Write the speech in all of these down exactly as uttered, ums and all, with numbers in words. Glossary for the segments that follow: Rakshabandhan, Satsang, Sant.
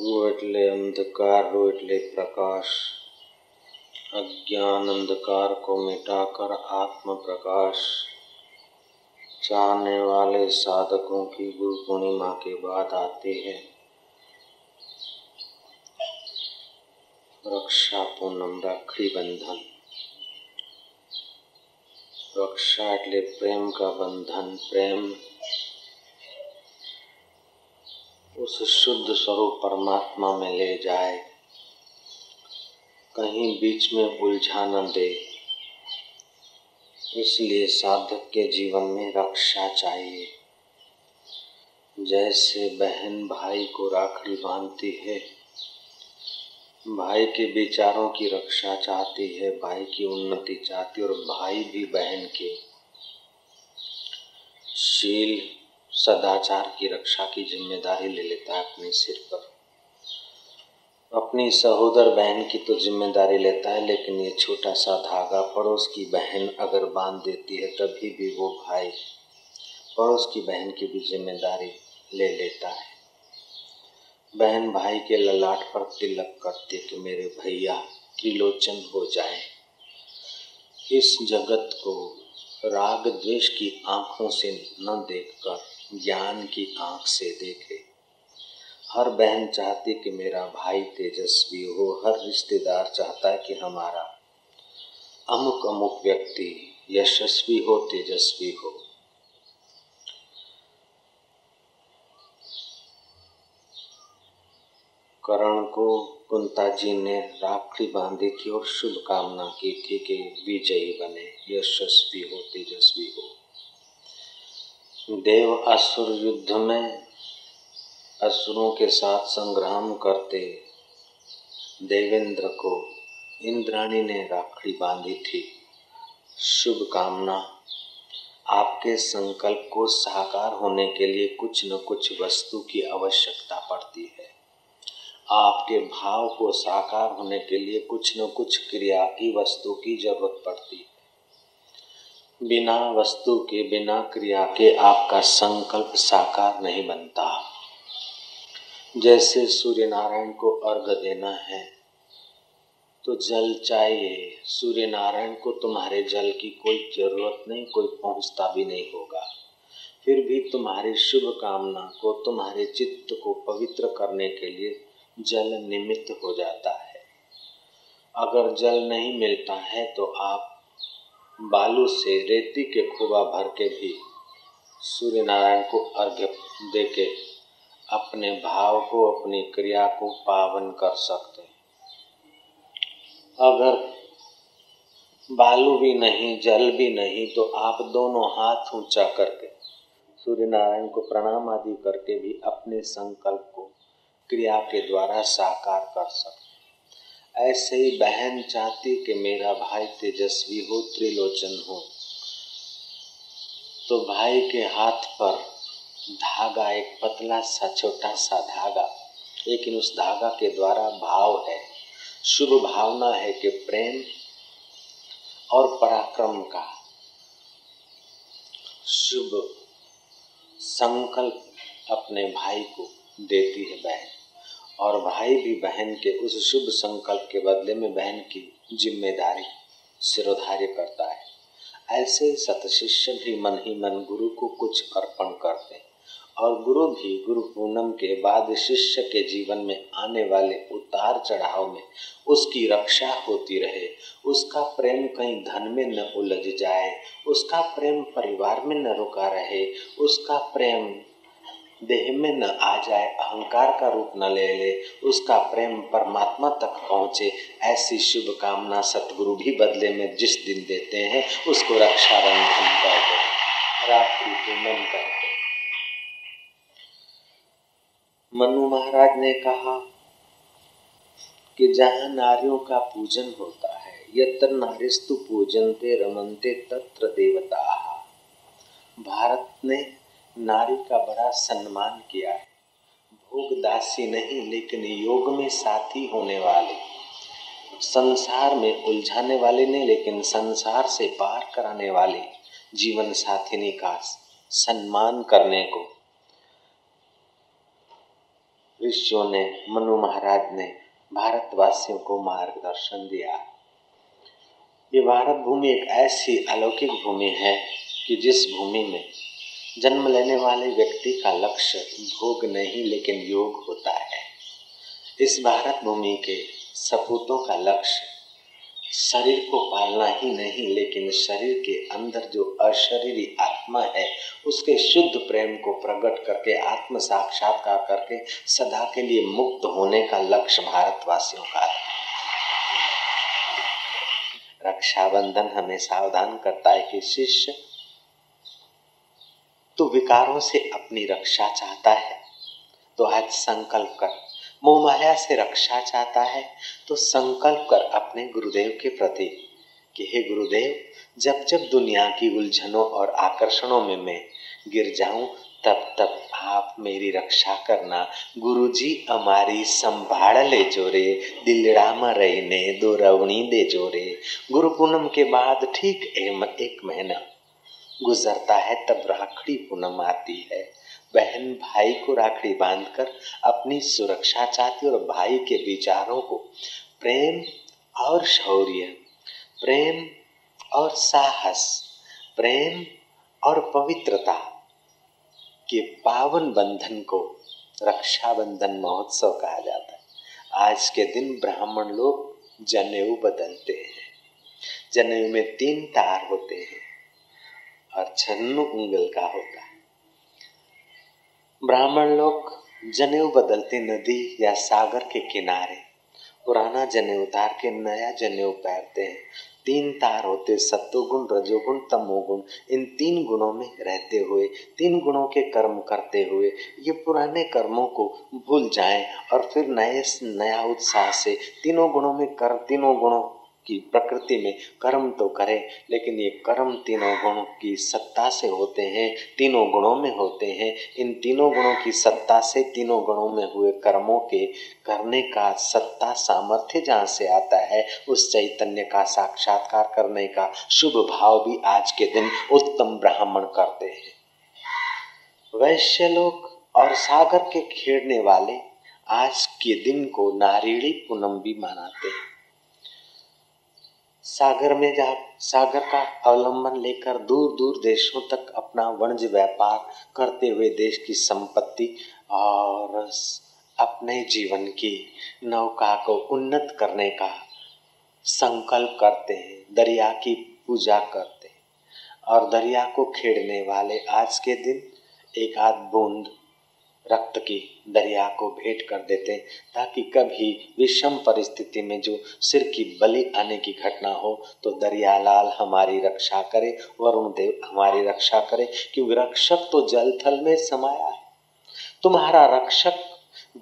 અંધવું એટલે अंधकार हो એટલે प्रकाश, अज्ञान अंधकार को मिटाकर आत्म प्रकाश चाहने वाले साधकों की गुरु पूर्णिमा के बाद आते हैं। रक्षा पूनम, राखड़ी बंधन। रक्षा એટલે प्रेम का बंधन। प्रेम उस शुद्ध स्वरूप परमात्मा में ले जाए, कहीं बीच में उलझा न दे, इसलिए साधक के जीवन में रक्षा चाहिए। जैसे बहन भाई को राखड़ी बांधती है, भाई के विचारों की रक्षा चाहती है, भाई की उन्नति चाहती है, और भाई भी बहन के शील सदाचार की रक्षा की जिम्मेदारी ले लेता है अपने सिर पर। अपनी सहोदर बहन की तो जिम्मेदारी लेता है, लेकिन ये छोटा सा धागा पड़ोस की बहन अगर बांध देती है तभी भी वो भाई पड़ोस की बहन की भी जिम्मेदारी ले लेता है। बहन भाई के ललाट पर तिलक करते कि मेरे भैया त्रिलोचन हो जाए। इस जगत को राग द्वेष की आंखों से न देखकर ज्ञान की आंख से देखे। हर बहन चाहती कि मेरा भाई तेजस्वी हो, हर रिश्तेदार चाहता है कि हमारा अमुक अमुक व्यक्ति यशस्वी हो, तेजस्वी हो। करण को कुंता जी ने राखड़ी बांधी थी और शुभकामना की थी कि विजयी बने, यशस्वी हो, तेजस्वी हो। देव असुर युद्ध में असुरों के साथ संग्राम करते देवेंद्र को इंद्राणी ने राखड़ी बांधी थी। शुभकामना, आपके संकल्प को साकार होने के लिए कुछ न कुछ वस्तु की आवश्यकता पड़ती है। आपके भाव को साकार होने के लिए कुछ न कुछ क्रिया की वस्तु की जरूरत पड़ती है। बिना वस्तु के, बिना क्रिया के आपका संकल्प साकार नहीं बनता। जैसे सूर्य नारायण को अर्घ देना है तो जल चाहिए, सूर्य नारायण को तुम्हारे जल की कोई जरूरत नहीं, कोई पहुंचता भी नहीं होगा, फिर भी तुम्हारी शुभ कामना को, तुम्हारे चित्त को पवित्र करने के लिए जल निमित्त हो जाता है। अगर जल नहीं मिलता है तो आप बालू से, रेती के खुबा भर के भी सूर्य नारायण को अर्घ्य दे के अपने भाव को, अपनी क्रिया को पावन कर सकते हैं। अगर बालू भी नहीं, जल भी नहीं, तो आप दोनों हाथ ऊंचा करके सूर्य नारायण को प्रणाम आदि करके भी अपने संकल्प को क्रिया के द्वारा साकार कर सकते। ऐसे ही बहन चाहती कि मेरा भाई तेजस्वी हो, त्रिलोचन हो, तो भाई के हाथ पर धागा, एक पतला सा छोटा सा धागा, लेकिन उस धागा के द्वारा भाव है, शुभ भावना है कि प्रेम और पराक्रम का शुभ संकल्प अपने भाई को देती है बहन, और भाई भी बहन के उस शुभ संकल्प के बदले में बहन की जिम्मेदारी सिरोधार्य करता है। ऐसे ही सतशिष्य भी मन ही मन गुरु को कुछ अर्पण करते हैं, और गुरु भी गुरु पूनम के बाद शिष्य के जीवन में आने वाले उतार चढ़ाव में उसकी रक्षा होती रहे, उसका प्रेम कहीं धन में न उलझ जाए, उसका प्रेम परिवार में न रुका रहे, उसका प्रेम देह में न आ जाए, अहंकार का रूप न ले ले, उसका प्रेम परमात्मा तक पहुँचे। ऐसी शुभ कामना सतगुरु भी बदले में जिस दिन देते हैं उसको रक्षाबंधन कहते हैं, राखी पूनम कहते हैं। मनु महाराज ने कहा कि जहाँ नारियों का पूजन होता है, यत्र नारिस्तु पूजनते रमनते तत्र देवताः। भारत ने नारी का बड़ा सम्मान किया है। भोग दासी नहीं, लेकिन योग में साथी होने वाले, संसार में उलझाने वाले नहीं, लेकिन संसार से पार कराने वाले जीवन साथिनी का सम्मान करने को ऋषियों ने, मनु महाराज ने भारतवासियों को मार्गदर्शन दिया। ये भारत भूमि एक ऐसी अलौकिक भूमि है कि जिस भूमि में जन्म लेने वाले व्यक्ति का लक्ष्य भोग नहीं लेकिन योग होता है। इस भारत भूमि के सपूतों का लक्ष्य शरीर को पालना ही नहीं लेकिन शरीर के अंदर जो अशरीरी आत्मा है उसके शुद्ध प्रेम को प्रकट करके आत्म साक्षात्कार करके सदा के लिए मुक्त होने का लक्ष्य भारतवासियों का है। रक्षाबंधन हमें सावधान करता है कि शिष्य तू विकारों से अपनी रक्षा चाहता है तो आज संकल्प कर, मोह माया से रक्षा चाहता है तो संकल्प कर अपने गुरुदेव के प्रति कि हे गुरुदेव, जब जब दुनिया की उलझनों और आकर्षणों में मैं गिर जाऊं तब तब आप मेरी रक्षा करना। गुरुजी हमारी संभाल ले जोरे, दिलड़ा में रहने दो रवणी दे जोरे। गुरु पूनम के बाद ठीक एक महीना गुजरता है तब राखड़ी पूनम आती है। बहन भाई को राखड़ी बांधकर अपनी सुरक्षा चाहती और भाई के विचारों को प्रेम और शौर्य, प्रेम और साहस, प्रेम और पवित्रता के पावन बंधन को रक्षाबंधन महोत्सव कहा जाता है। आज के दिन ब्राह्मण लोग जनेऊ बदलते हैं। जनेऊ में तीन तार होते हैं और छन्नू उंगल का होता है। ब्राह्मण लोग जनेऊ बदलते नदी या सागर के किनारे पुराना जनेऊ उतार के नया जनेऊ पहनते हैं। तीन तार होते, सत्वगुण, रजोगुण, तमोगुण। इन तीन गुणों में रहते हुए, तीन गुणों के कर्म करते हुए ये पुराने कर्मों को भूल जाएं और फिर नए नया उत्साह से तीनों गुणों में कर तीनों गुणों की प्रकृति में कर्म तो करें लेकिन ये कर्म तीनों गुणों की सत्ता से होते हैं, तीनों गुणों में होते हैं। इन तीनों गुणों की सत्ता से तीनों गुणों में हुए कर्मों के करने का सत्ता सामर्थ्य जहाँ से आता है उस चैतन्य का साक्षात्कार करने का शुभ भाव भी आज के दिन उत्तम ब्राह्मण करते हैं। वैश्य लोग और सागर के खेड़ने वाले आज के दिन को नारियली पूनम भी मनाते हैं। सागर में जा सागर का अवलंबन लेकर दूर दूर देशों तक अपना वणज व्यापार करते हुए देश की संपत्ति और अपने जीवन की नौका को उन्नत करने का संकल्प करते हैं। दरिया की पूजा करते हैं और दरिया को खेड़ने वाले आज के दिन एक आध बूंद रक्त की दरिया को भेंट कर देते ताकि कभी विषम परिस्थिति में जो सिर की बलि आने की घटना हो तो दरिया लाल हमारी रक्षा करे, वरुण देव हमारी रक्षा करे। क्योंकि रक्षक तो जल थल में समाया है। तुम्हारा रक्षक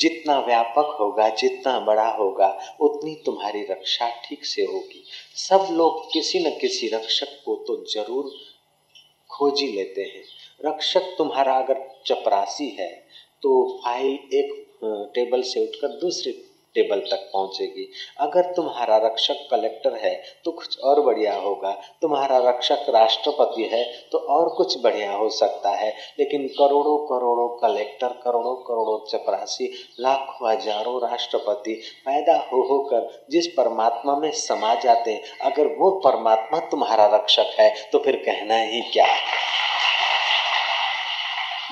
जितना व्यापक होगा, जितना बड़ा होगा, उतनी तुम्हारी रक्षा ठीक से होगी। सब लोग किसी न किसी रक्षक को तो जरूर खोज ही लेते हैं। रक्षक तुम्हारा अगर चपरासी है तो फाइल एक टेबल से उठकर दूसरे टेबल तक पहुंचेगी। अगर तुम्हारा रक्षक कलेक्टर है तो कुछ और बढ़िया होगा, तुम्हारा रक्षक राष्ट्रपति है तो और कुछ बढ़िया हो सकता है। लेकिन करोड़ों करोड़ों कलेक्टर, करोड़ों करोड़ों चपरासी, लाखों हजारों राष्ट्रपति पैदा हो होकर जिस परमात्मा में समा जाते हैं, अगर वो परमात्मा तुम्हारा रक्षक है तो फिर कहना ही क्या।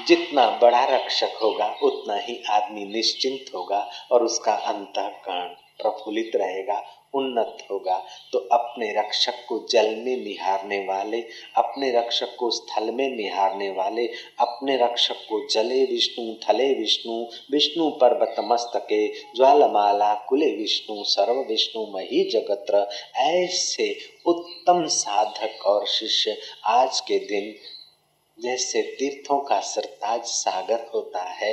जितना बड़ा रक्षक होगा उतना ही आदमी निश्चिंत होगा और उसका अंतःकरण प्रफुल्लित रहेगा, उन्नत होगा। तो अपने रक्षक को जल में निहारने वाले, अपने रक्षक को स्थल में निहारने वाले, अपने रक्षक को जले विष्णु, थले विष्णु, विष्णु पर्वत मस्तके, ज्वालामाला कुले विष्णु, सर्व विष्णु मही जगत्र। ऐसे उत्तम साधक और शिष्य आज के दिन जैसे तीर्थों का सिरताज सागर होता है,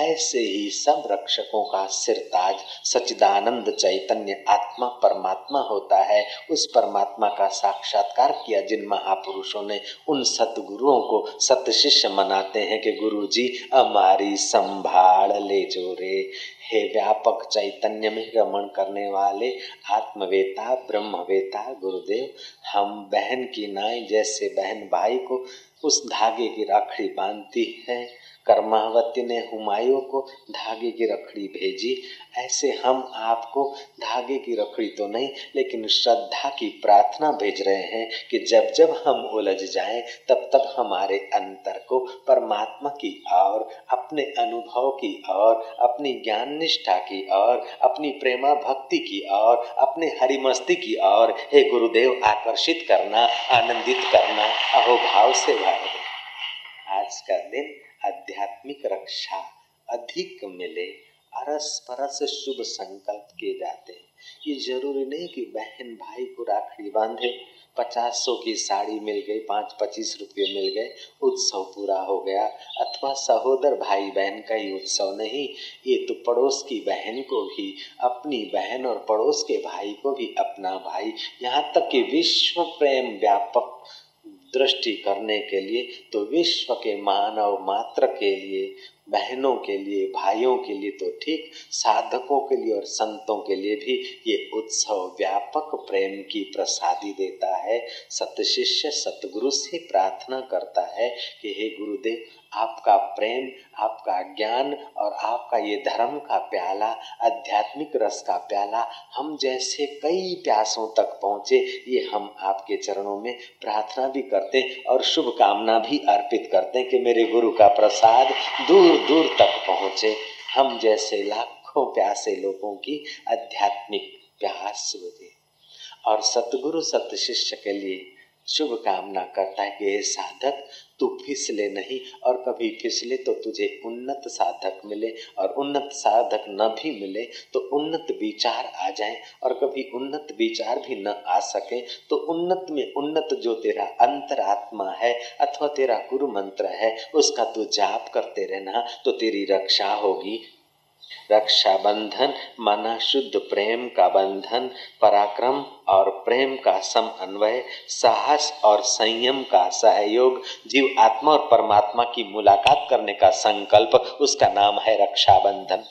ऐसे ही सब रक्षकों का सिरताज सच्चिदानंद चैतन्य आत्मा परमात्मा होता है। उस परमात्मा का साक्षात्कार किया जिन महापुरुषों ने, उन सतगुरुओं को सत शिष्य मनाते हैं कि गुरुजी हमारी संभाल ले जोरे। हे व्यापक चैतन्य में रमण करने वाले आत्मवेता, ब्रह्मवेता गुरुदेव, हम बहन की नाई जैसे बहन भाई को उस धागे की राखड़ी बांधती है, कर्मावती ने हुमायूं को धागे की रखड़ी भेजी, ऐसे हम आपको धागे की रखड़ी तो नहीं लेकिन श्रद्धा की प्रार्थना भेज रहे हैं कि जब जब हम उलझ जाएं तब तब हमारे अंतर को परमात्मा की ओर, अपने अनुभव की ओर, अपनी ज्ञान निष्ठा की ओर, अपनी प्रेमा भक्ति की ओर, अपने हरिमस्ती की ओर हे गुरुदेव आकर्षित करना, आनंदित करना, अहोभाव से भर दे। आज का दिन आध्यात्मिक रक्षा अधिक मिले, अरस परस शुभ संकल्प किए जाते हैं। ये जरूरी नहीं कि बहन भाई को राखड़ी बांधे, पचास सौ की साड़ी मिल गई, पाँच पच्चीस रुपये मिल गए, उत्सव पूरा हो गया। अथवा सहोदर भाई बहन का ही उत्सव नहीं, ये तो पड़ोस की बहन को भी अपनी बहन और पड़ोस के भाई को भी अपना भाई, यहाँ तक कि विश्व प्रेम व्यापक दृष्टि करने के लिए तो विश्व के मानव मात्र के लिए, बहनों के लिए, भाइयों के लिए तो ठीक, साधकों के लिए और संतों के लिए भी ये उत्सव व्यापक प्रेम की प्रसादी देता है। सतशिष्य सतगुरु से प्रार्थना करता है कि हे गुरुदेव, आपका प्रेम, आपका ज्ञान और आपका ये धर्म का प्याला, आध्यात्मिक रस का प्याला हम जैसे कई प्यासों तक पहुँचे, ये हम आपके चरणों में प्रार्थना भी करते हैं और शुभकामना भी अर्पित करते हैं कि मेरे गुरु का प्रसाद दूर दूर तक पहुँचे। हम जैसे लाखों प्यासे लोगों की आध्यात्मिक प्यास बुझे। और सतगुरु सतशिष्य के लिए शुभकामना करता है कि हे साधक, तू फिसले नहीं, और कभी फिसले तो तुझे उन्नत साधक मिले, और उन्नत साधक न भी मिले तो उन्नत विचार आ जाए, और कभी उन्नत विचार भी न आ सके तो उन्नत में उन्नत जो तेरा अंतरात्मा है अथवा तेरा गुरु मंत्र है उसका तू जाप करते रहना, तो तेरी रक्षा होगी। रक्षाबंधन माना शुद्ध प्रेम का बंधन, पराक्रम और प्रेम का सम अन्वय, साहस और संयम का सहयोग, जीव आत्मा और परमात्मा की मुलाकात करने का संकल्प, उसका नाम है रक्षाबंधन।